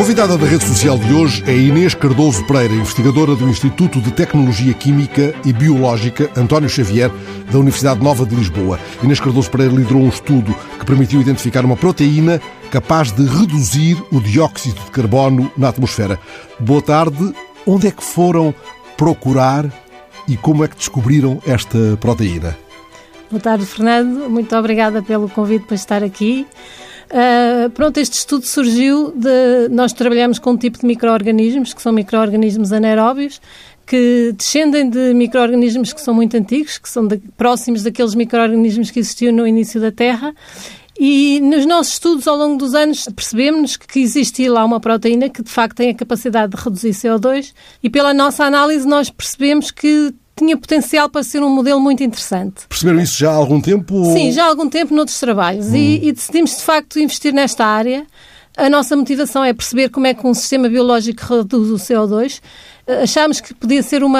Convidada da rede social de hoje é Inês Cardoso Pereira, investigadora do Instituto de Tecnologia Química e Biológica António Xavier, da Universidade Nova de Lisboa. Inês Cardoso Pereira liderou um estudo que permitiu identificar uma proteína capaz de reduzir o dióxido de carbono na atmosfera. Boa tarde. Onde é que foram procurar e como é que descobriram esta proteína? Boa tarde, Fernando. Muito obrigada pelo convite para estar aqui. Este estudo surgiu de... Nós trabalhamos com um tipo de micro-organismos, que são micro-organismos anaeróbios, que descendem de micro-organismos que são muito antigos, que são próximos daqueles micro-organismos que existiam no início da Terra. E nos nossos estudos, ao longo dos anos, percebemos que existe lá uma proteína que, de facto, tem a capacidade de reduzir CO2. E pela nossa análise, nós percebemos que tinha potencial para ser um modelo muito interessante. Perceberam isso já há algum tempo? Ou... Sim, já há algum tempo noutros trabalhos. E decidimos, de facto, investir nesta área. A nossa motivação é perceber como é que um sistema biológico reduz o CO2. Achámos que podia ser um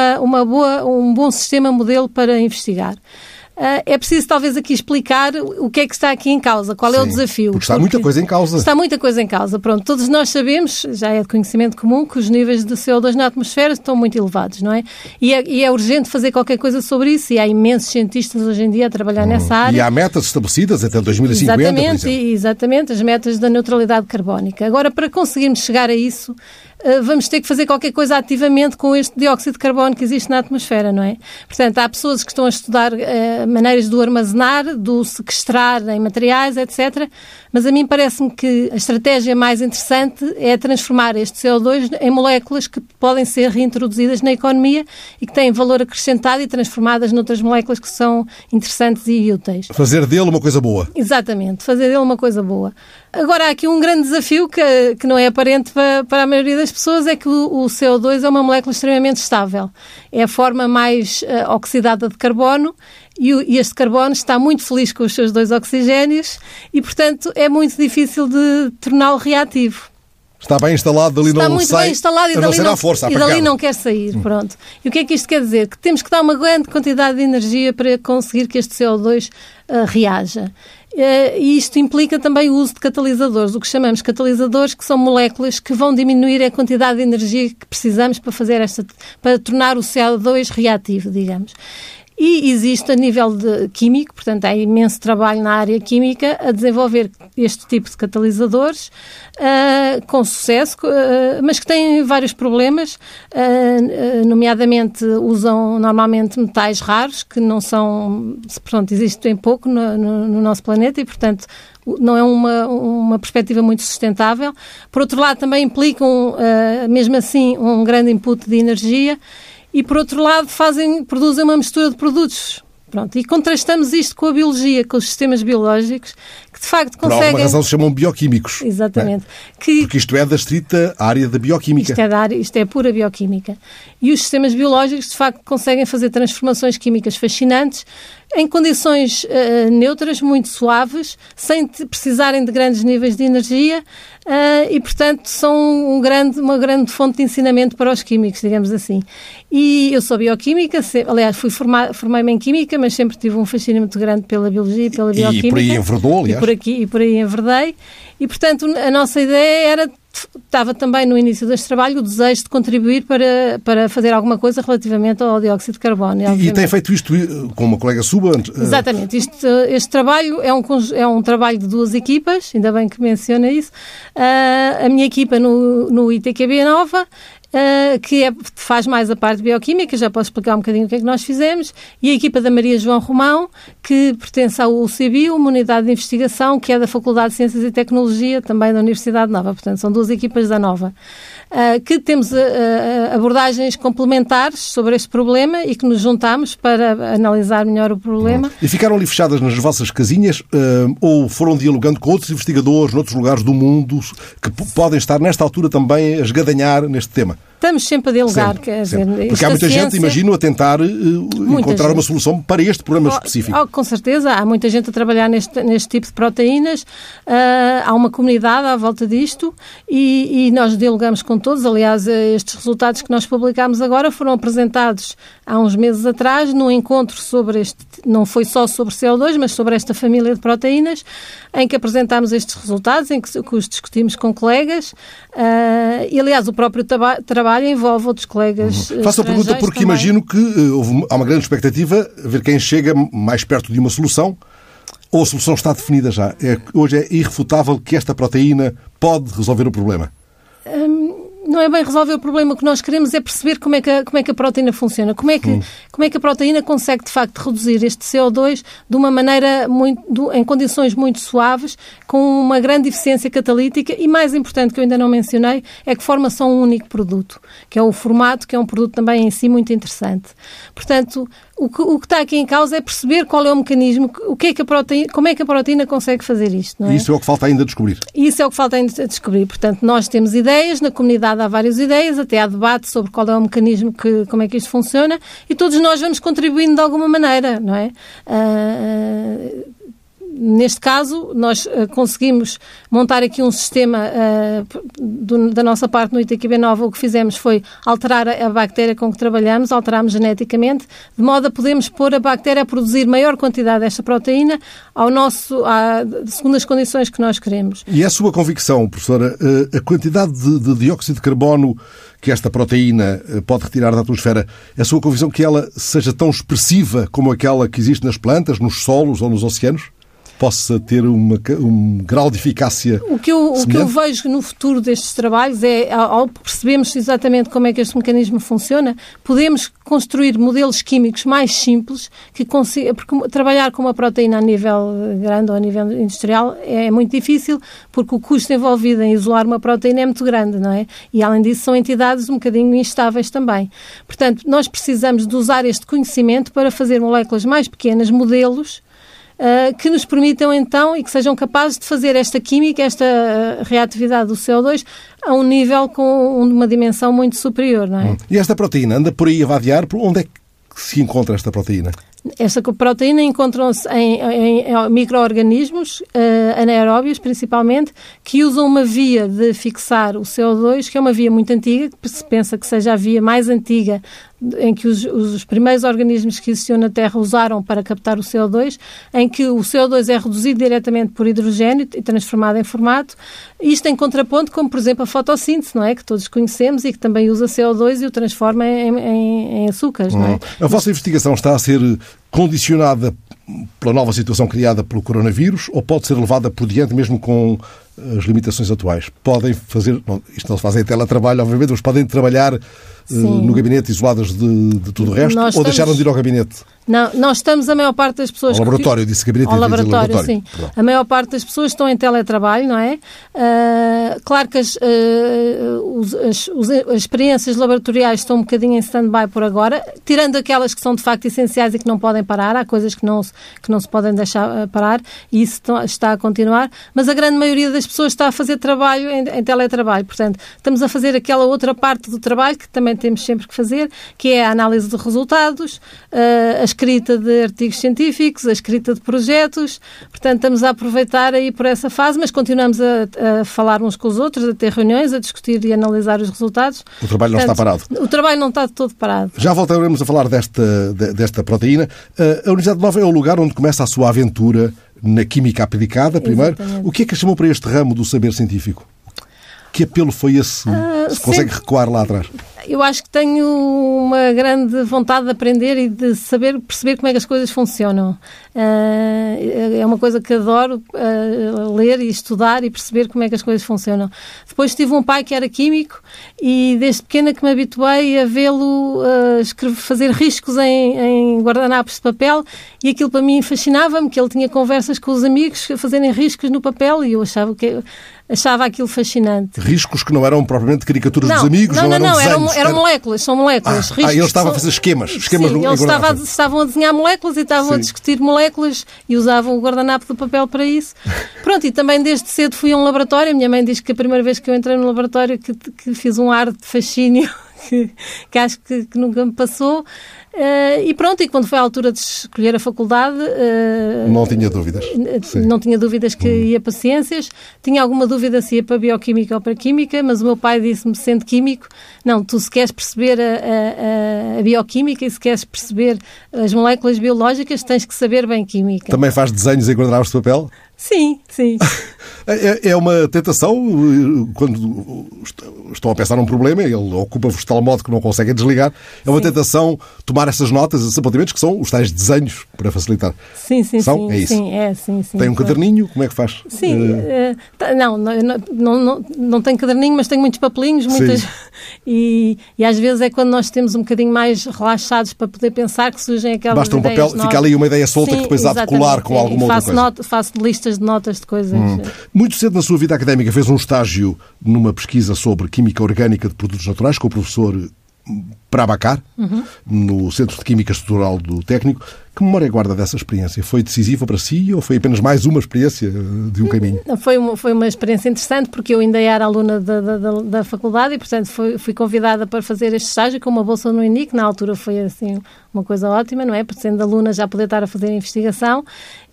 bom sistema modelo para investigar. É preciso, talvez, aqui explicar o que é que está aqui em causa, qual é o desafio. Porque está muita coisa em causa. Está muita coisa em causa. Pronto, todos nós sabemos, já é de conhecimento comum, que os níveis de CO2 na atmosfera estão muito elevados, não é? E é urgente fazer qualquer coisa sobre isso, e há imensos cientistas hoje em dia a trabalhar nessa área. E há metas estabelecidas até 2050, exatamente, por exemplo. Exatamente, as metas da neutralidade carbónica. Agora, para conseguirmos chegar a isso, vamos ter que fazer qualquer coisa ativamente com este dióxido de carbono que existe na atmosfera, não é? Portanto, há pessoas que estão a estudar maneiras de o armazenar, de o sequestrar em materiais, etc. Mas a mim parece-me que a estratégia mais interessante é transformar este CO2 em moléculas que podem ser reintroduzidas na economia e que têm valor acrescentado e transformadas noutras moléculas que são interessantes e úteis. Fazer dele uma coisa boa. Exatamente, fazer dele uma coisa boa. Agora, há aqui um grande desafio que não é aparente para a maioria das pessoas, é que o CO2 é uma molécula extremamente estável. É a forma mais oxidada de carbono e este carbono está muito feliz com os seus dois oxigénios e, portanto, é muito difícil de torná-lo reativo. Está bem instalado, dali não sai. Está muito bem instalado e dali não quer sair, pronto. E o que é que isto quer dizer? Que temos que dar uma grande quantidade de energia para conseguir que este CO2 reaja. E isto implica também o uso de catalisadores, o que chamamos catalisadores, que são moléculas que vão diminuir a quantidade de energia que precisamos para fazer para tornar o CO2 reativo, digamos. E existe a nível de químico, portanto há imenso trabalho na área química a desenvolver este tipo de catalisadores com sucesso, mas que têm vários problemas, nomeadamente usam normalmente metais raros que não são, pronto, existem pouco no nosso planeta e, portanto, não é uma perspectiva muito sustentável. Por outro lado, também implicam, mesmo assim, um grande input de energia. E, por outro lado, produzem uma mistura de produtos. Pronto. E contrastamos isto com a biologia, com os sistemas biológicos, que de facto conseguem... Por alguma razão se chamam bioquímicos. Exatamente. É? Porque isto é da estrita área da bioquímica. Isto é pura bioquímica. E os sistemas biológicos, de facto, conseguem fazer transformações químicas fascinantes em condições neutras, muito suaves, sem precisarem de grandes níveis de energia e, portanto, são uma grande fonte de ensinamento para os químicos, digamos assim. E eu sou bioquímica, aliás, formei-me em química, mas sempre tive um fascínio muito grande pela biologia e pela bioquímica. E por aí enverdou, aliás. E por aí enverdei. E, portanto, a nossa ideia estava também no início deste trabalho o desejo de contribuir para fazer alguma coisa relativamente ao dióxido de carbono. E tem feito isto com uma colega sua? Exatamente. Este trabalho é um trabalho de duas equipas, ainda bem que menciona isso. A minha equipa no ITQB Nova, que faz mais a parte bioquímica, já posso explicar um bocadinho o que é que nós fizemos, e a equipa da Maria João Romão, que pertence ao UCBI, uma unidade de investigação que é da Faculdade de Ciências e Tecnologia, também da Universidade Nova, portanto são duas equipas da Nova, que temos abordagens complementares sobre este problema e que nos juntamos para analisar melhor o problema. E ficaram ali fechadas nas vossas casinhas ou foram dialogando com outros investigadores noutros lugares do mundo que podem estar nesta altura também a esgadanhar neste tema? Estamos sempre a dialogar. Sempre. Porque há muita gente, imagino, a tentar encontrar uma solução para este problema específico. Com certeza, há muita gente a trabalhar neste tipo de proteínas, há uma comunidade à volta disto e nós dialogamos com todos. Aliás, estes resultados que nós publicámos agora foram apresentados há uns meses atrás num encontro sobre este, não foi só sobre CO2, mas sobre esta família de proteínas, em que apresentámos estes resultados, em que os discutimos com colegas e, aliás, o próprio trabalho envolve outros colegas. Faço a pergunta porque também imagino que há uma grande expectativa a ver quem chega mais perto de uma solução, ou a solução está definida já. Hoje é irrefutável que esta proteína pode resolver o problema. Não é bem resolver o problema. O que nós queremos é perceber como é que a proteína funciona, como é que a proteína consegue, de facto, reduzir este CO2 de uma maneira em condições muito suaves, com uma grande eficiência catalítica e, mais importante, que eu ainda não mencionei, é que forma só um único produto, que é o formato, que é um produto também em si muito interessante. Portanto, o que está aqui em causa é perceber qual é o mecanismo, como é que a proteína consegue fazer isto, não é? Isso é o que falta ainda descobrir. Portanto, nós temos ideias, na comunidade há várias ideias, até há debate sobre qual é o mecanismo, como é que isto funciona, e todos nós vamos contribuindo de alguma maneira, não é? Neste caso, nós conseguimos montar aqui um sistema da nossa parte no ITQB Nova. O que fizemos foi alterar a bactéria com que trabalhamos, alterámos geneticamente, de modo a podermos pôr a bactéria a produzir maior quantidade desta proteína segundo as condições que nós queremos. E é a sua convicção, professora, a quantidade de dióxido de carbono que esta proteína pode retirar da atmosfera, é a sua convicção que ela seja tão expressiva como aquela que existe nas plantas, nos solos ou nos oceanos? Possa ter um grau de eficácia. O que eu vejo no futuro destes trabalhos é, ao percebermos exatamente como é que este mecanismo funciona, podemos construir modelos químicos mais simples, porque trabalhar com uma proteína a nível grande ou a nível industrial é muito difícil, porque o custo envolvido em isolar uma proteína é muito grande, não é? E, além disso, são entidades um bocadinho instáveis também. Portanto, nós precisamos de usar este conhecimento para fazer moléculas mais pequenas, modelos, que nos permitam então e que sejam capazes de fazer esta química, esta reatividade do CO2 a um nível com uma dimensão muito superior, não é? E esta proteína anda por aí a vadear? Onde é que se encontra esta proteína? Esta proteína encontram-se em micro-organismos anaeróbios, principalmente, que usam uma via de fixar o CO2, que é uma via muito antiga, que se pensa que seja a via mais antiga em que os primeiros organismos que existiam na Terra usaram para captar o CO2, em que o CO2 é reduzido diretamente por hidrogênio e transformado em formato. Isto em contraponto, como, por exemplo, a fotossíntese, não é? Que todos conhecemos e que também usa CO2 e o transforma em açúcares, não é? A vossa investigação está a ser condicionada pela nova situação criada pelo coronavírus ou pode ser levada por diante mesmo com as limitações atuais? Podem fazer, isto não se faz em teletrabalho, obviamente, mas podem trabalhar no gabinete isoladas de tudo o resto ou deixaram de ir ao gabinete? Não, nós estamos, a maior parte das pessoas... Ao laboratório, disse gabinete. Ao laboratório, sim. Perdão. A maior parte das pessoas estão em teletrabalho, não é? Claro que as experiências laboratoriais estão um bocadinho em stand-by por agora, tirando aquelas que são de facto essenciais e que não podem parar. Há coisas que não se podem deixar parar e isso está a continuar, mas a grande maioria das pessoas está a fazer trabalho em teletrabalho. Portanto, estamos a fazer aquela outra parte do trabalho que também temos sempre que fazer, que é a análise de resultados, a escrita de artigos científicos, a escrita de projetos. Portanto, estamos a aproveitar aí por essa fase, mas continuamos a falar uns com os outros, a ter reuniões, a discutir e analisar os resultados. O trabalho não está parado. O trabalho não está de todo parado. Já voltaremos a falar desta proteína. A Universidade Nova é o lugar onde começa a sua aventura na química aplicada, primeiro. Exatamente. O que é que a chamou para este ramo do saber científico? Que apelo foi esse? Se consegue recuar lá atrás? Eu acho que tenho uma grande vontade de aprender e de perceber como é que as coisas funcionam. É uma coisa que adoro, ler e estudar e perceber como é que as coisas funcionam. Depois tive um pai que era químico e desde pequena que me habituei a vê-lo fazer riscos em guardanapos de papel e aquilo para mim fascinava-me, que ele tinha conversas com os amigos a fazerem riscos no papel e eu achava aquilo fascinante. Riscos que não eram propriamente caricaturas dos amigos? Eram moléculas, são moléculas. Riscos, ele estava a fazer esquemas. Sim, no guardanapo. Eles estavam a desenhar moléculas e estavam a discutir moléculas e usavam o guardanapo do papel para isso. Pronto, e também desde cedo fui a um laboratório. A minha mãe diz que a primeira vez que eu entrei no laboratório que fiz um ar de fascínio que acho que nunca me passou. E pronto, e quando foi a altura de escolher a faculdade... não tinha dúvidas. Não tinha dúvidas que ia para Ciências. Tinha alguma dúvida se ia para Bioquímica ou para Química, mas o meu pai disse-me, sendo químico, não, tu se queres perceber a Bioquímica e se queres perceber as moléculas biológicas, tens que saber bem Química. Também faz desenhos e guardanaves de papel? Sim, sim. É uma tentação, quando estão a pensar num problema, ele ocupa-vos de tal modo que não conseguem desligar, é uma sim. tentação tomar essas notas, esses apontamentos, que são os tais desenhos para facilitar. Sim, sim, são? Sim. É isso? Sim, é, sim, sim. Tem um caderninho? Como é que faz? Sim, não tenho caderninho, mas tenho muitos papelinhos, muitas... E às vezes é quando nós temos um bocadinho mais relaxados para poder pensar que surgem aquelas ideias. Basta um papel, fica ali uma ideia solta, sim, que depois há de colar com alguma outra coisa. Faço listas de notas de coisas. Muito cedo na sua vida académica fez um estágio numa pesquisa sobre química orgânica de produtos naturais com o professor Prabacar, no Centro de Química Estrutural do Técnico. Que memória guarda dessa experiência? Foi decisiva para si ou foi apenas mais uma experiência de um caminho? Foi uma experiência interessante, porque eu ainda era aluna da faculdade e, portanto, fui convidada para fazer este estágio com uma bolsa no INIC. Na altura foi, assim, uma coisa ótima, não é? Porque sendo aluna já poder estar a fazer investigação,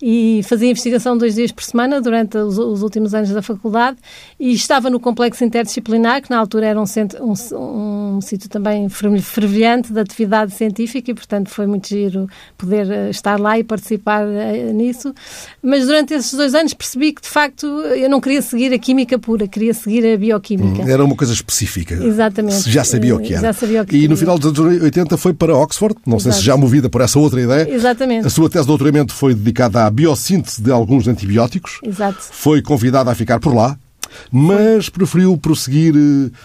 e fazia investigação 2 dias por semana durante os últimos anos da faculdade, e estava no complexo interdisciplinar, que na altura era um sítio também fervilhante de atividade científica, e, portanto, foi muito giro poder estar lá e participar nisso. Mas durante esses 2 anos percebi que, de facto, eu não queria seguir a química pura, queria seguir a bioquímica. Era uma coisa específica. Exatamente. Já sabia o que era. E no final dos anos 80 foi para Oxford, não Exato. Sei se já movida por essa outra ideia. Exatamente. A sua tese de doutoramento foi dedicada à biossíntese de alguns antibióticos. Exato. Foi convidada a ficar por lá, mas preferiu prosseguir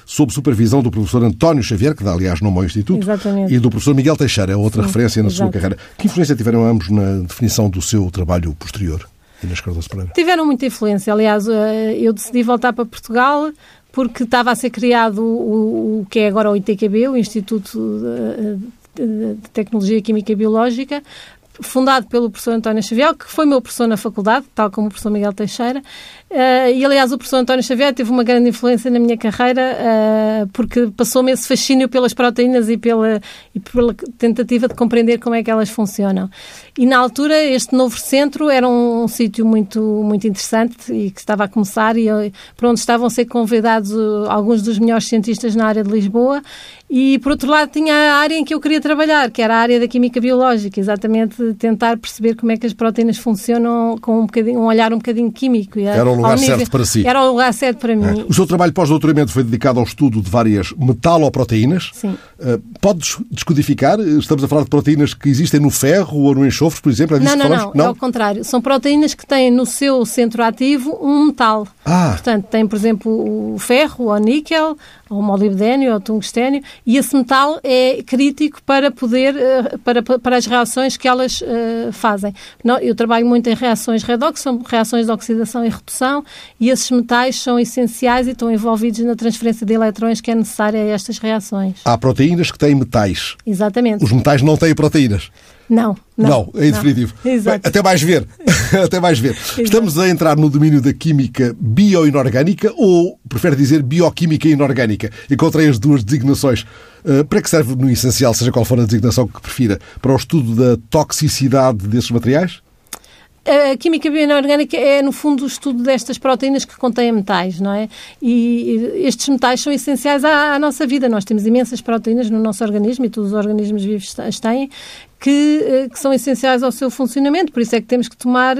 sob supervisão do professor António Xavier, que dá, aliás, nome ao Instituto, Exatamente. E do professor Miguel Teixeira, outra Sim, referência na exato. Sua carreira. Que influência tiveram ambos na definição do seu trabalho posterior, Inês Cardoso Pereira? Tiveram muita influência. Aliás, eu decidi voltar para Portugal porque estava a ser criado o que é agora o ITQB, o Instituto de Tecnologia Química e Biológica, fundado pelo professor António Xavier, que foi meu professor na faculdade, tal como o professor Miguel Teixeira. E, aliás, o professor António Xavier teve uma grande influência na minha carreira, porque passou-me esse fascínio pelas proteínas e pela tentativa de compreender como é que elas funcionam. E, na altura, este novo centro era um sítio muito, muito interessante e que estava a começar, e por onde estavam a ser convidados alguns dos melhores cientistas na área de Lisboa. E, por outro lado, tinha a área em que eu queria trabalhar, que era a área da química biológica, exatamente tentar perceber como é que as proteínas funcionam com um olhar um bocadinho químico. Era o lugar certo para si. Era o lugar certo para mim. O seu trabalho pós-doutoramento foi dedicado ao estudo de várias metaloproteínas. Sim. Pode descodificar? Estamos a falar de proteínas que existem no ferro ou no enxofre, por exemplo? É disso que falamos? Não, é ao contrário. São proteínas que têm no seu centro ativo um metal. Portanto, tem, por exemplo, o ferro, o níquel, ou o molibdênio, ou o tungstênio, e esse metal é crítico para as reações que elas fazem. Eu trabalho muito em reações redox, são reações de oxidação e redução, e esses metais são essenciais e estão envolvidos na transferência de eletrões que é necessária a estas reações. Há proteínas que têm metais. Exatamente. Os metais não têm proteínas. Não, é indefinitivo. Bem, até mais ver. Estamos a entrar no domínio da química bioinorgânica, ou prefere dizer bioquímica inorgânica. Encontrei as duas designações. Para que serve, no essencial, seja qual for a designação que prefira, para o estudo da toxicidade desses materiais? A química bioinorgânica é, no fundo, o estudo destas proteínas que contêm metais, não é? E estes metais são essenciais à nossa vida. Nós temos imensas proteínas no nosso organismo, e todos os organismos vivos as têm, que são essenciais ao seu funcionamento. Por isso é que temos que tomar,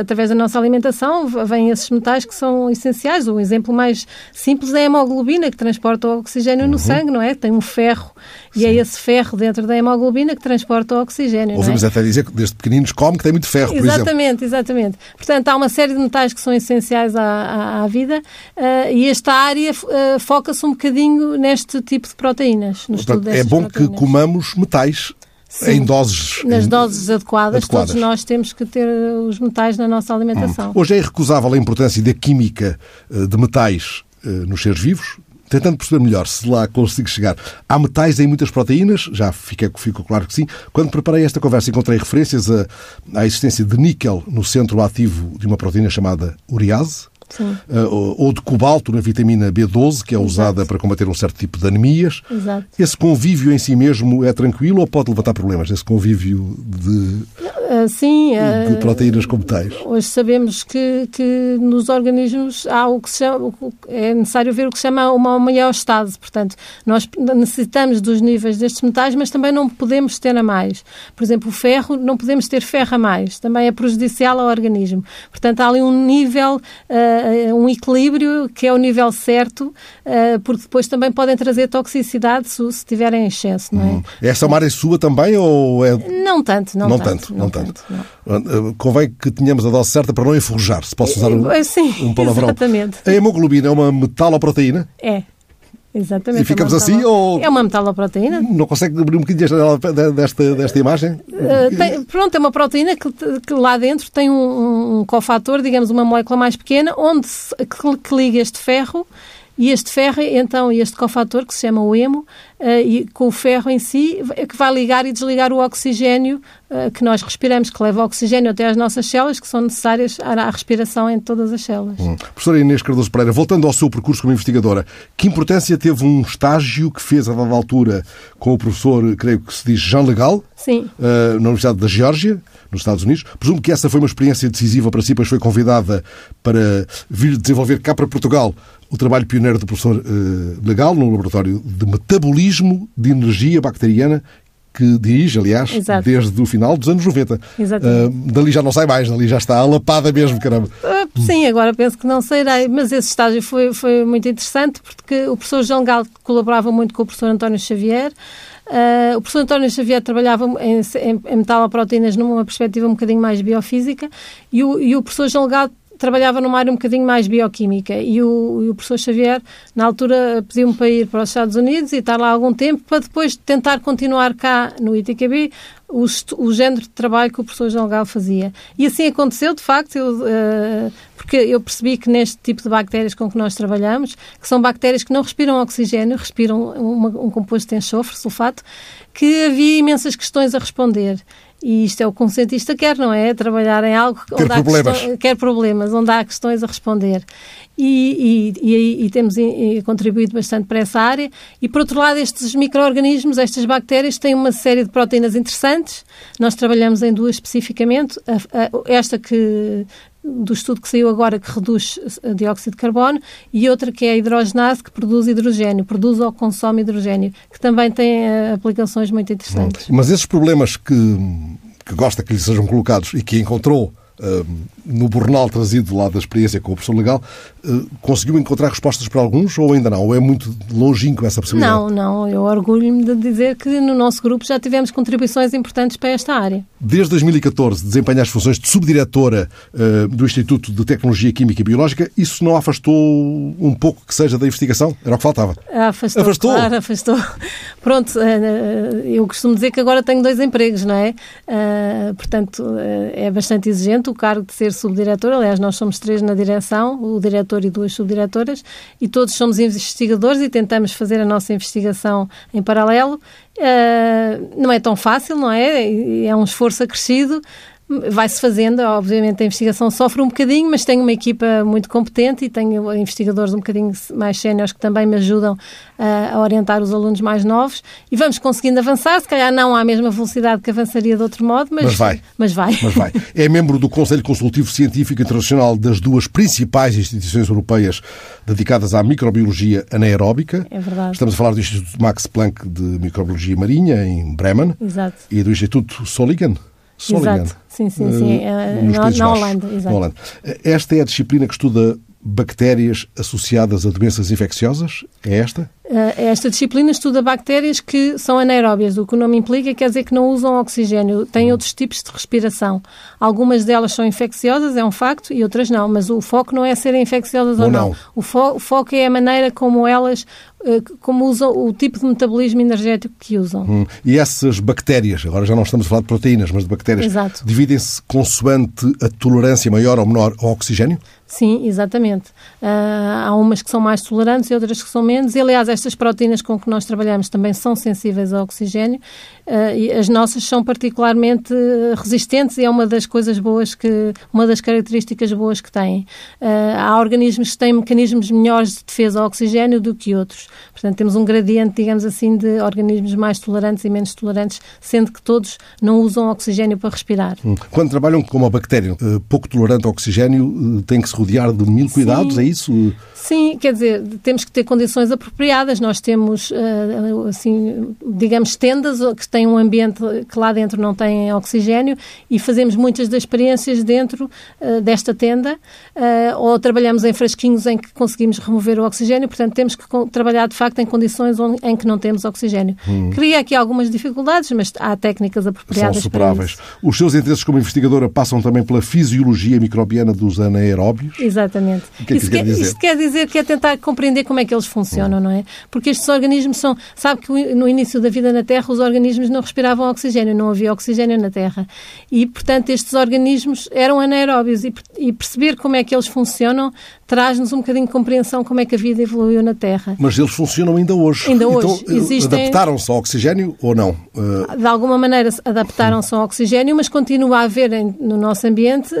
através da nossa alimentação, vêm esses metais que são essenciais. Um exemplo mais simples é a hemoglobina, que transporta o oxigênio no sangue, não é? Tem um ferro. Sim. E é esse ferro dentro da hemoglobina que transporta o oxigênio. Ouvimos até dizer que desde pequeninos come que tem muito ferro, por exemplo. Exatamente. Portanto, há uma série de metais que são essenciais à vida, e esta área foca-se um bocadinho neste tipo de proteínas. No estudo destas proteínas. Que comamos metais. Sim, em doses... Nas doses adequadas, todos nós temos que ter os metais na nossa alimentação. Hoje é irrecusável a importância da química de metais nos seres vivos. Tentando perceber melhor, se lá consigo chegar. Há metais em muitas proteínas, já ficou claro que sim. Quando preparei esta conversa, encontrei referências à existência de níquel no centro ativo de uma proteína chamada urease. ou de cobalto na vitamina B12, que é usada para combater um certo tipo de anemias. Exato. Esse convívio em si mesmo é tranquilo ou pode levantar problemas? Esse convívio de proteínas como tais? Hoje sabemos que nos organismos há o que se chama, é necessário ver o que se chama uma homeostase. Portanto, nós necessitamos dos níveis destes metais, mas também não podemos ter a mais. Por exemplo, o ferro, não podemos ter ferro a mais. Também é prejudicial ao organismo. Portanto, há ali um nível... um equilíbrio que é o nível certo, porque depois também podem trazer toxicidade se tiverem excesso, não é? Essa é uma área sua também ou é... Não tanto. Convém que tenhamos a dose certa para não enferrujar, se posso usar um palavrão. Exatamente. A hemoglobina é uma metaloproteína? É. Exatamente. E ficamos assim ou... É uma metaloproteína. Não consegue abrir um bocadinho desta imagem? É uma proteína que lá dentro tem um cofator, digamos, uma molécula mais pequena, onde que liga este ferro. E este ferro, então, e este cofator, que se chama o hemo, e com o ferro em si, que vai ligar e desligar o oxigénio que nós respiramos, que leva o oxigénio até às nossas células, que são necessárias à respiração em todas as células. Professora Inês Cardoso Pereira, voltando ao seu percurso como investigadora, que importância teve um estágio que fez a dada altura com o professor, creio que se diz Jean LeGall, na Universidade da Geórgia, nos Estados Unidos? Presumo que essa foi uma experiência decisiva para si, pois foi convidada para vir desenvolver cá para Portugal o trabalho pioneiro do professor LeGall no laboratório de metabolismo de energia bacteriana que dirige, aliás, desde o final dos anos 90. Dali já não sai mais, dali já está alapada mesmo, caramba. Sim, agora penso que não sairei, mas esse estágio foi muito interessante porque o professor Jean LeGall colaborava muito com o professor António Xavier. O professor António Xavier trabalhava em metaloproteínas numa perspectiva um bocadinho mais biofísica e o professor Jean LeGall trabalhava numa área um bocadinho mais bioquímica e o professor Xavier, na altura, pediu-me para ir para os Estados Unidos e estar lá algum tempo para depois tentar continuar cá no ITQB o género de trabalho que o professor Jean LeGall fazia. E assim aconteceu, de facto, porque eu percebi que neste tipo de bactérias com que nós trabalhamos, que são bactérias que não respiram oxigênio, respiram um composto de enxofre, sulfato, que havia imensas questões a responder. E isto é o que um cientista quer, não é? Trabalhar em algo onde há problemas, onde há questões a responder. E temos contribuído bastante para essa área. E, por outro lado, estes micro-organismos, estas bactérias, têm uma série de proteínas interessantes. Nós trabalhamos em duas especificamente. Esta que... do estudo que saiu agora, que reduz dióxido de carbono, e outra que é a hidrogenase, que produz hidrogénio, produz ou consome hidrogénio, que também tem aplicações muito interessantes. Mas esses problemas que gosta que lhe sejam colocados e que encontrou no jornal trazido lá da experiência com o professor LeGall, conseguiu encontrar respostas para alguns ou ainda não? Ou é muito longínquo essa possibilidade? Não. Eu orgulho-me de dizer que no nosso grupo já tivemos contribuições importantes para esta área. Desde 2014 desempenha as funções de subdiretora do Instituto de Tecnologia Química e Biológica. Isso não afastou um pouco que seja da investigação? Era o que faltava. Afastou? Claro, afastou. Pronto, eu costumo dizer que agora tenho 2 empregos, não é? Portanto, é bastante exigente o cargo de ser subdiretor. Aliás, nós somos 3 na direção, o diretor e 2 subdiretoras, e todos somos investigadores e tentamos fazer a nossa investigação em paralelo. Não é tão fácil, não é? É um esforço acrescido. Vai-se fazendo, obviamente a investigação sofre um bocadinho, mas tenho uma equipa muito competente e tenho investigadores um bocadinho mais séniores que também me ajudam a orientar os alunos mais novos e vamos conseguindo avançar, se calhar não à mesma velocidade que avançaria de outro modo, mas vai. É membro do Conselho Consultivo Científico Internacional das 2 principais instituições europeias dedicadas à microbiologia anaeróbica. É verdade. Estamos a falar do Instituto Max Planck de Microbiologia Marinha, em Bremen. Exato. E do Instituto Soligen. Exato. Sim. Na Holanda. Exato. Esta é a disciplina que estuda bactérias associadas a doenças infecciosas? É esta? Esta disciplina estuda bactérias que são anaeróbias, o que o nome implica quer dizer que não usam oxigênio, têm outros tipos de respiração. Algumas delas são infecciosas, é um facto, e outras não, mas o foco não é serem infecciosas ou não. O foco é a maneira como elas usam, o tipo de metabolismo energético que usam. E essas bactérias, agora já não estamos a falar de proteínas, mas de bactérias, dividem-se consoante a tolerância maior ou menor ao oxigênio? Sim, exatamente. Há umas que são mais tolerantes e outras que são menos, e aliás estas proteínas com que nós trabalhamos também são sensíveis ao oxigénio As nossas são particularmente resistentes e é uma das coisas boas uma das características boas que têm. Há organismos que têm mecanismos melhores de defesa ao oxigênio do que outros. Portanto, temos um gradiente, digamos assim, de organismos mais tolerantes e menos tolerantes, sendo que todos não usam oxigênio para respirar. Quando trabalham com uma bactéria pouco tolerante ao oxigênio, têm que se rodear de mil cuidados, é isso? Sim, quer dizer, temos que ter condições apropriadas. Nós temos, assim, digamos, tendas que têm um ambiente que lá dentro não tem oxigênio e fazemos muitas das experiências dentro desta tenda, ou trabalhamos em frasquinhos em que conseguimos remover o oxigênio. Portanto, temos que trabalhar, de facto, em condições em que não temos oxigênio. Cria aqui algumas dificuldades, mas há técnicas apropriadas. São superáveis. Os seus interesses como investigadora passam também pela fisiologia microbiana dos anaeróbios? Exatamente. O que é que quer dizer? Isto quer dizer que é tentar compreender como é que eles funcionam, não é? Porque estes organismos são... Sabe que no início da vida na Terra os organismos não respiravam oxigênio, não havia oxigênio na Terra. E, portanto, estes organismos eram anaeróbios e perceber como é que eles funcionam traz-nos um bocadinho de compreensão como é que a vida evoluiu na Terra. Mas eles funcionam ainda hoje. Ainda hoje. Então, adaptaram-se ao oxigênio ou não? De alguma maneira adaptaram-se ao oxigênio, mas continua a haver no nosso ambiente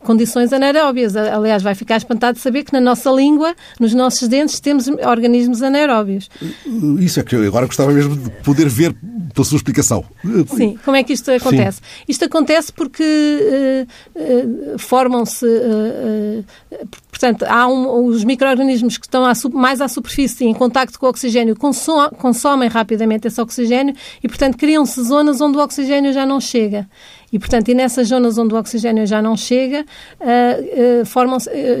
condições anaeróbias. Aliás, vai ficar espantado de saber que na nossa língua, nos nossos dentes, temos organismos anaeróbios. Isso é que eu agora gostava mesmo de poder ver pela sua explicação. Sim, como é que isto acontece? Sim. Isto acontece porque formam-se... Portanto, há os micro-organismos que estão mais à superfície, em contacto com o oxigênio, consomem rapidamente esse oxigênio e, portanto, criam-se zonas onde o oxigênio já não chega. E, portanto, nessas zonas onde o oxigênio já não chega,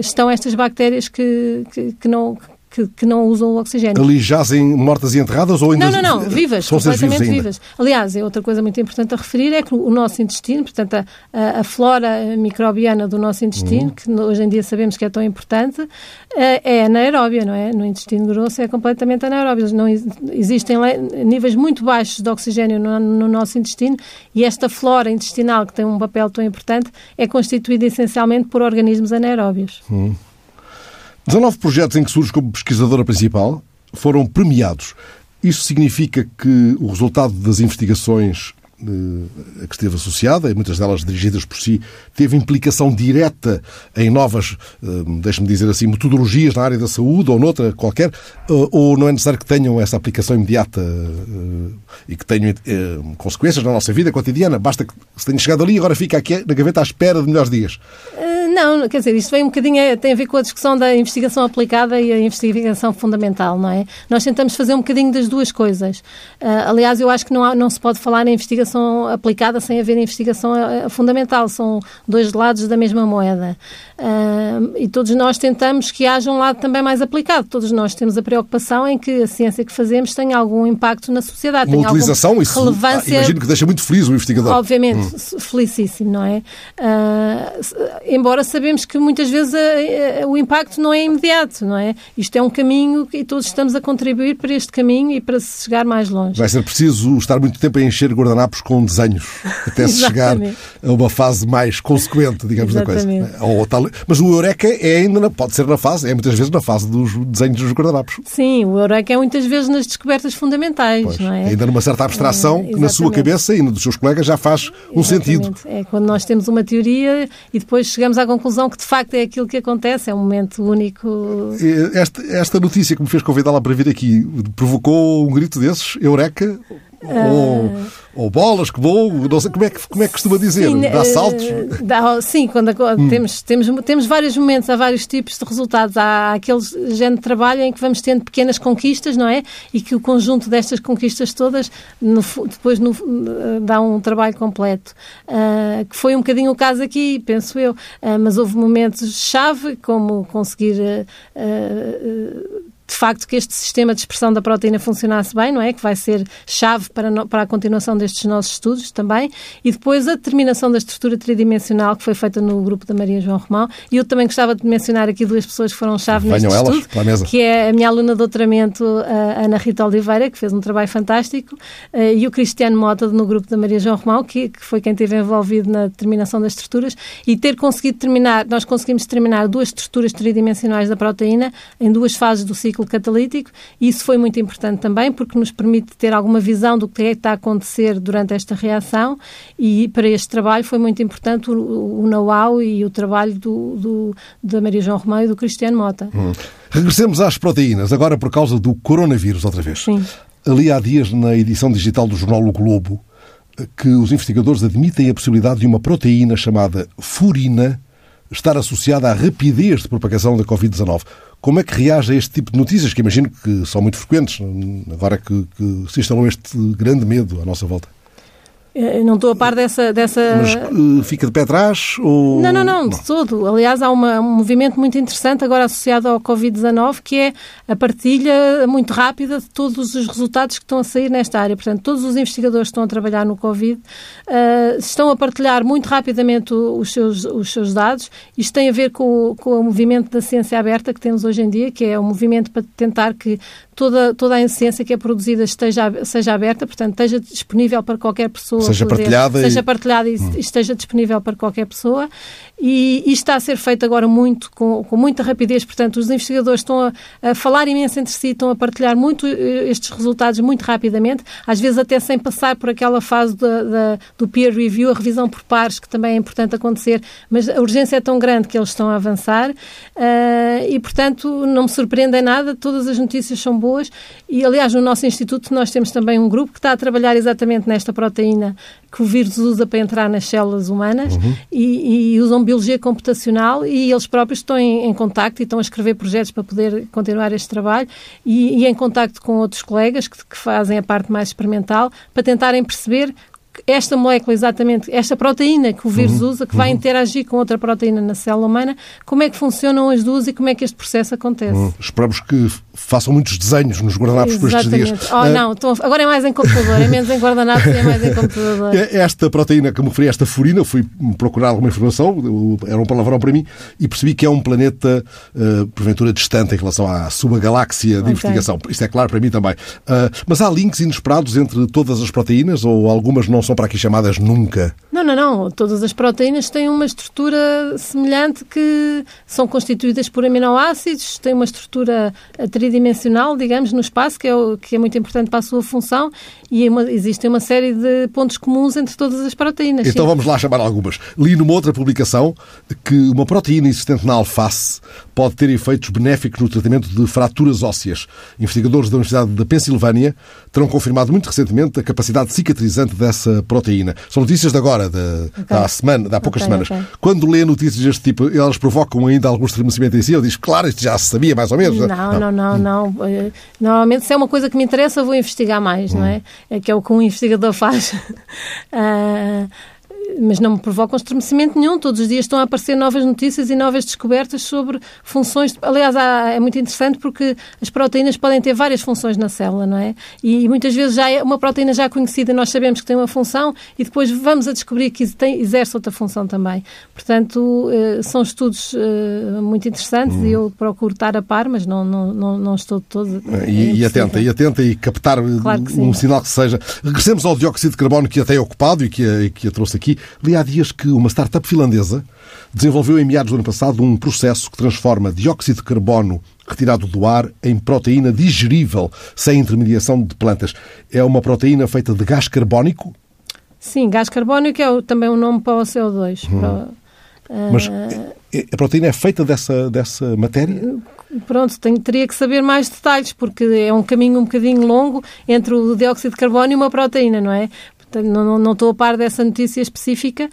estão estas bactérias que não usam o oxigênio. Ali jazem mortas e enterradas ou ainda... Não, vivas, completamente vivas. Aliás, outra coisa muito importante a referir é que o nosso intestino, portanto, a flora microbiana do nosso intestino, que hoje em dia sabemos que é tão importante, é anaeróbia, não é? No intestino grosso é completamente anaeróbia. Existem níveis muito baixos de oxigênio no nosso intestino e esta flora intestinal, que tem um papel tão importante, é constituída essencialmente por organismos anaeróbios. 19 projetos em que surge como pesquisadora principal foram premiados. Isso significa que o resultado das investigações a que esteve associada, e muitas delas dirigidas por si, teve implicação direta em novas, deixe-me dizer assim, metodologias na área da saúde ou noutra qualquer, ou não é necessário que tenham essa aplicação imediata e que tenham consequências na nossa vida cotidiana? Basta que se tenha chegado ali e agora fica aqui na gaveta à espera de melhores dias. Não, quer dizer, isto vem um bocadinho, tem a ver com a discussão da investigação aplicada e a investigação fundamental, não é? Nós tentamos fazer um bocadinho das duas coisas. Aliás, eu acho que não se pode falar em investigação aplicada sem haver investigação fundamental. São dois lados da mesma moeda. E todos nós tentamos que haja um lado também mais aplicado. Todos nós temos a preocupação em que a ciência que fazemos tenha algum impacto na sociedade. Uma utilização, isso imagino que deixa muito feliz o investigador. Obviamente, felicíssimo, não é? Embora sabemos que muitas vezes o impacto não é imediato, não é? Isto é um caminho e todos estamos a contribuir para este caminho e para se chegar mais longe. Vai ser preciso estar muito tempo a encher guardanapos com desenhos até se chegar a uma fase mais consequente, digamos, da coisa. Mas o Eureka é ainda, pode ser na fase, é muitas vezes na fase dos desenhos dos guardanapos. Sim, o Eureka é muitas vezes nas descobertas fundamentais, não é? Ainda numa certa abstração que na sua cabeça e dos seus colegas já faz um sentido. É quando nós temos uma teoria e depois chegamos à conclusão que, de facto, é aquilo que acontece. É um momento único. Esta notícia que me fez convidá-la para vir aqui provocou um grito desses? Eureka? Ou bolas, que bom, não sei, como é que costuma dizer? Sim, dá saltos? Sim, quando temos vários momentos, há vários tipos de resultados. Há aquele género de trabalho em que vamos tendo pequenas conquistas, não é? E que o conjunto destas conquistas todas depois dá um trabalho completo. Que foi um bocadinho o caso aqui, penso eu. Mas houve momentos-chave, como conseguir... de facto que este sistema de expressão da proteína funcionasse bem, não é? Que vai ser chave para a continuação destes nossos estudos também, e depois a determinação da estrutura tridimensional que foi feita no grupo da Maria João Romão, e eu também gostava de mencionar aqui duas pessoas que foram chave neste estudo, que é a minha aluna de doutoramento, a Ana Rita Oliveira, que fez um trabalho fantástico, e o Cristiano Mótado no grupo da Maria João Romão, que foi quem esteve envolvido na determinação das estruturas, e nós conseguimos determinar duas estruturas tridimensionais da proteína em duas fases do ciclo ciclo catalítico, e isso foi muito importante também porque nos permite ter alguma visão do que é que está a acontecer durante esta reação, e para este trabalho foi muito importante o know-how e o trabalho da Maria João Romão e do Cristiano Mótado. Regressemos às proteínas, agora por causa do coronavírus outra vez. Sim. Ali há dias, na edição digital do jornal O Globo, que os investigadores admitem a possibilidade de uma proteína chamada furina estar associada à rapidez de propagação da Covid-19. Como é que reage a este tipo de notícias, que imagino que são muito frequentes, agora que se instalou este grande medo à nossa volta? Eu não estou a par dessa... Mas fica de pé atrás ou... Não, de todo. Aliás, há um movimento muito interessante agora associado ao Covid-19, que é a partilha muito rápida de todos os resultados que estão a sair nesta área. Portanto, todos os investigadores que estão a trabalhar no Covid estão a partilhar muito rapidamente os seus dados. Isto tem a ver com o movimento da ciência aberta que temos hoje em dia, que é um movimento para tentar que toda a ciência que é produzida seja aberta, portanto, esteja disponível para qualquer pessoa. Seja partilhada e esteja disponível para qualquer pessoa. E está a ser feito agora muito, com muita rapidez. Portanto, os investigadores estão a falar imenso entre si, estão a partilhar muito estes resultados muito rapidamente, às vezes até sem passar por aquela fase do peer review, a revisão por pares, que também é importante acontecer, mas a urgência é tão grande que eles estão a avançar. E, portanto, não me surpreende em nada, todas as notícias são boas. E, aliás, no nosso instituto nós temos também um grupo que está a trabalhar exatamente nesta proteína que o vírus usa para entrar nas células humanas, e usam biologia computacional, e eles próprios estão em contacto e estão a escrever projetos para poder continuar este trabalho, e em contacto com outros colegas que fazem a parte mais experimental, para tentarem perceber esta molécula, exatamente, esta proteína que o vírus usa, que vai interagir com outra proteína na célula humana, como é que funcionam as duas e como é que este processo acontece. Esperamos que façam muitos desenhos nos guardanapos por estes dias. Agora é mais em computador, é menos em guardanapos e é mais em computador. Esta proteína que me referi, esta furina, fui procurar alguma informação, era um palavrão para mim, e percebi que é um planeta, porventura, distante em relação à sua galáxia de investigação. Isto é claro para mim também. Mas há links inesperados entre todas as proteínas, ou algumas não são para aqui chamadas nunca? Não. Todas as proteínas têm uma estrutura semelhante, que são constituídas por aminoácidos, têm uma estrutura tridimensional, digamos, no espaço, que é muito importante para a sua função, e existe uma série de pontos comuns entre todas as proteínas. Então vamos lá chamar algumas. Li numa outra publicação que uma proteína existente na alface pode ter efeitos benéficos no tratamento de fraturas ósseas. Investigadores da Universidade da Pensilvânia terão confirmado muito recentemente a capacidade cicatrizante dessa proteína. São notícias de agora, de há poucas semanas. Quando lê notícias deste tipo, elas provocam ainda algum estremecimento em si? Ele diz, claro, isto já se sabia mais ou menos. Não. Normalmente, se é uma coisa que me interessa, eu vou investigar mais, não é? É que é o que um investigador faz. Mas não me provocam estremecimento nenhum. Todos os dias estão a aparecer novas notícias e novas descobertas sobre funções. Aliás, é muito interessante porque as proteínas podem ter várias funções na célula, não é? E muitas vezes uma proteína já conhecida, nós sabemos que tem uma função e depois vamos a descobrir que exerce outra função também. Portanto, são estudos muito interessantes e eu procuro estar a par, mas não estou de todo... E atenta, e captar, claro, um sinal que seja. Regressemos ao dióxido de carbono, que até é ocupado e que a trouxe aqui. Ali há dias que uma startup finlandesa desenvolveu em meados do ano passado um processo que transforma dióxido de carbono retirado do ar em proteína digerível, sem intermediação de plantas. É uma proteína feita de gás carbónico? Sim, gás carbónico é também um nome para o CO2. Mas a proteína é feita dessa matéria? Pronto, teria que saber mais detalhes, porque é um caminho um bocadinho longo entre o dióxido de carbono e uma proteína, não é? Não estou a par dessa notícia específica,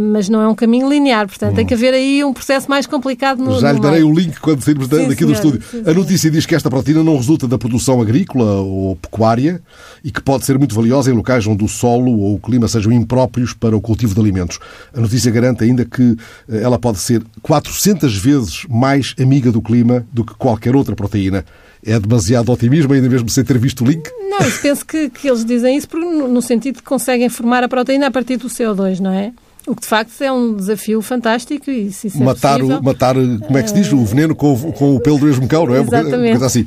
mas não é um caminho linear. Portanto, tem que haver aí um processo mais complicado. Já lhe darei o link quando sairmos daqui do estúdio. A notícia diz que esta proteína não resulta da produção agrícola ou pecuária e que pode ser muito valiosa em locais onde o solo ou o clima sejam impróprios para o cultivo de alimentos. A notícia garante ainda que ela pode ser 400 vezes mais amiga do clima do que qualquer outra proteína. É demasiado otimismo, ainda mesmo sem ter visto o link? Não, eu penso que eles dizem isso porque, no sentido de que conseguem formar a proteína a partir do CO2, não é? O que de facto é um desafio fantástico e se isso matar, como é que se diz, o veneno com o pelo do mesmo cão, não é? Exatamente. Coisa assim.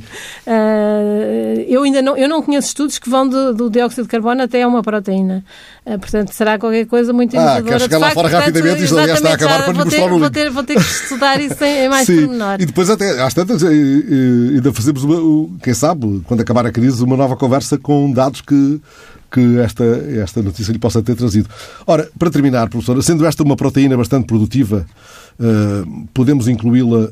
Eu não conheço estudos que vão do dióxido de carbono até a uma proteína. Portanto, será qualquer coisa muito inovadora. Ah, quer chegar lá fora rapidamente e isto aliás está a acabar para lhe mostrar o link. Vou ter que estudar isso em mais pormenor. E depois até, às tantas, ainda fazemos, quem sabe, quando acabar a crise, uma nova conversa com dados que esta notícia lhe possa ter trazido. Ora, para terminar, professora, sendo esta uma proteína bastante produtiva, podemos incluí-la,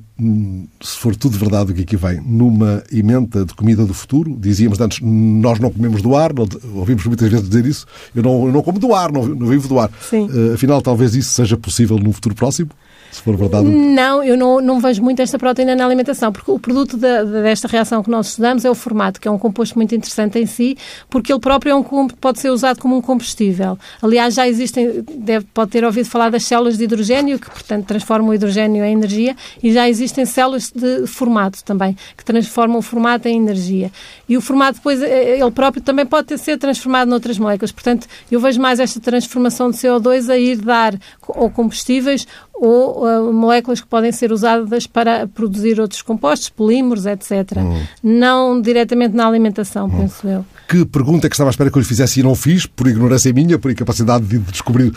se for tudo verdade o que aqui vem, numa emenda de comida do futuro? Dizíamos antes, nós não comemos do ar, não, ouvimos muitas vezes dizer isso, eu não como do ar, não vivo do ar. Sim. Afinal, talvez isso seja possível num futuro próximo? Se for verdade. Não, eu não vejo muito esta proteína na alimentação, porque o produto desta reação que nós estudamos é o formato, que é um composto muito interessante em si, porque ele próprio pode ser usado como um combustível. Aliás, já existem, pode ter ouvido falar das células de hidrogénio, que, portanto, transformam o hidrogénio em energia, e já existem células de formato também, que transformam o formato em energia. E o formato, depois, ele próprio também pode ser transformado noutras moléculas. Portanto, eu vejo mais esta transformação de CO2 a ir dar ou combustíveis ou moléculas que podem ser usadas para produzir outros compostos, polímeros, etc. Não diretamente na alimentação, penso eu. Que pergunta que estava à espera que eu lhe fizesse e não fiz, por ignorância minha, por incapacidade de descobrir...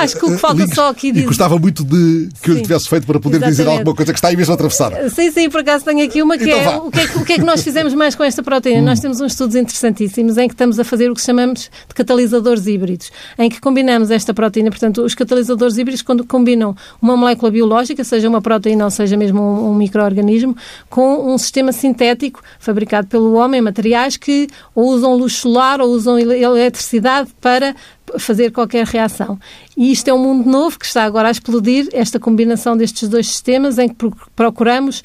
acho que o que falta só aqui... E gostava muito de que eu lhe tivesse feito para poder dizer alguma coisa que está aí mesmo atravessada. Sim, por acaso tenho aqui uma que então é... O que é que nós fizemos mais com esta proteína? Nós temos uns estudos interessantíssimos em que estamos a fazer o que chamamos de catalisadores híbridos, em que combinamos esta proteína, portanto, os catalisadores híbridos, quando combinam uma molécula biológica, seja uma proteína ou seja mesmo um micro-organismo, com um sistema sintético fabricado pelo homem, materiais que ou usam luz solar ou usam eletricidade para fazer qualquer reação. E isto é um mundo novo que está agora a explodir, esta combinação destes dois sistemas em que procuramos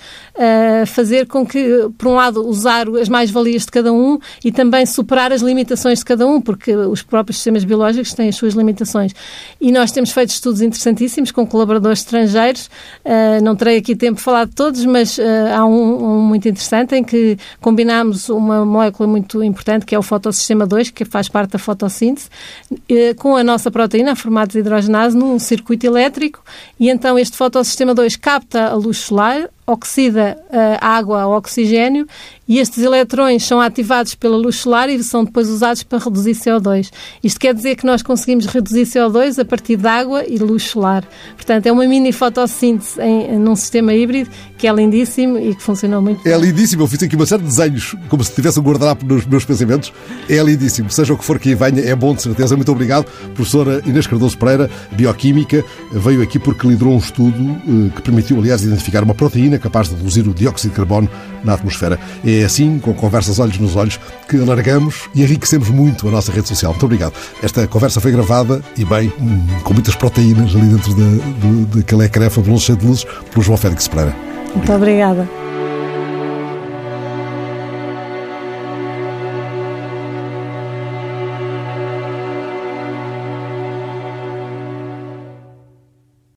fazer com que, por um lado, usar as mais-valias de cada um e também superar as limitações de cada um, porque os próprios sistemas biológicos têm as suas limitações. E nós temos feito estudos interessantíssimos com colaboradores estrangeiros, não terei aqui tempo de falar de todos, mas há um muito interessante em que combinámos uma molécula muito importante, que é o fotossistema 2, que faz parte da fotossíntese, com a nossa proteína, a formar desidrogenase, num circuito elétrico, e então este fotossistema 2 capta a luz solar, oxida água ao oxigênio, e estes eletrões são ativados pela luz solar e são depois usados para reduzir CO2. Isto quer dizer que nós conseguimos reduzir CO2 a partir de água e luz solar. Portanto, é uma mini fotossíntese num sistema híbrido que é lindíssimo e que funcionou muito bem. É lindíssimo. Eu fiz aqui uma série de desenhos, como se tivesse um guardanapo nos meus pensamentos. É lindíssimo. Seja o que for que venha, é bom de certeza. Muito obrigado, professora Inês Cardoso Pereira, bioquímica. Veio aqui porque liderou um estudo que permitiu, aliás, identificar uma proteína capaz de reduzir o dióxido de carbono na atmosfera. É assim, com conversas olhos nos olhos, que alargamos e enriquecemos muito a nossa rede social. Muito obrigado. Esta conversa foi gravada, e bem, com muitas proteínas ali dentro daquele ecrã fabuloso cheio de luzes, pelo João Félix Pereira. Muito obrigada.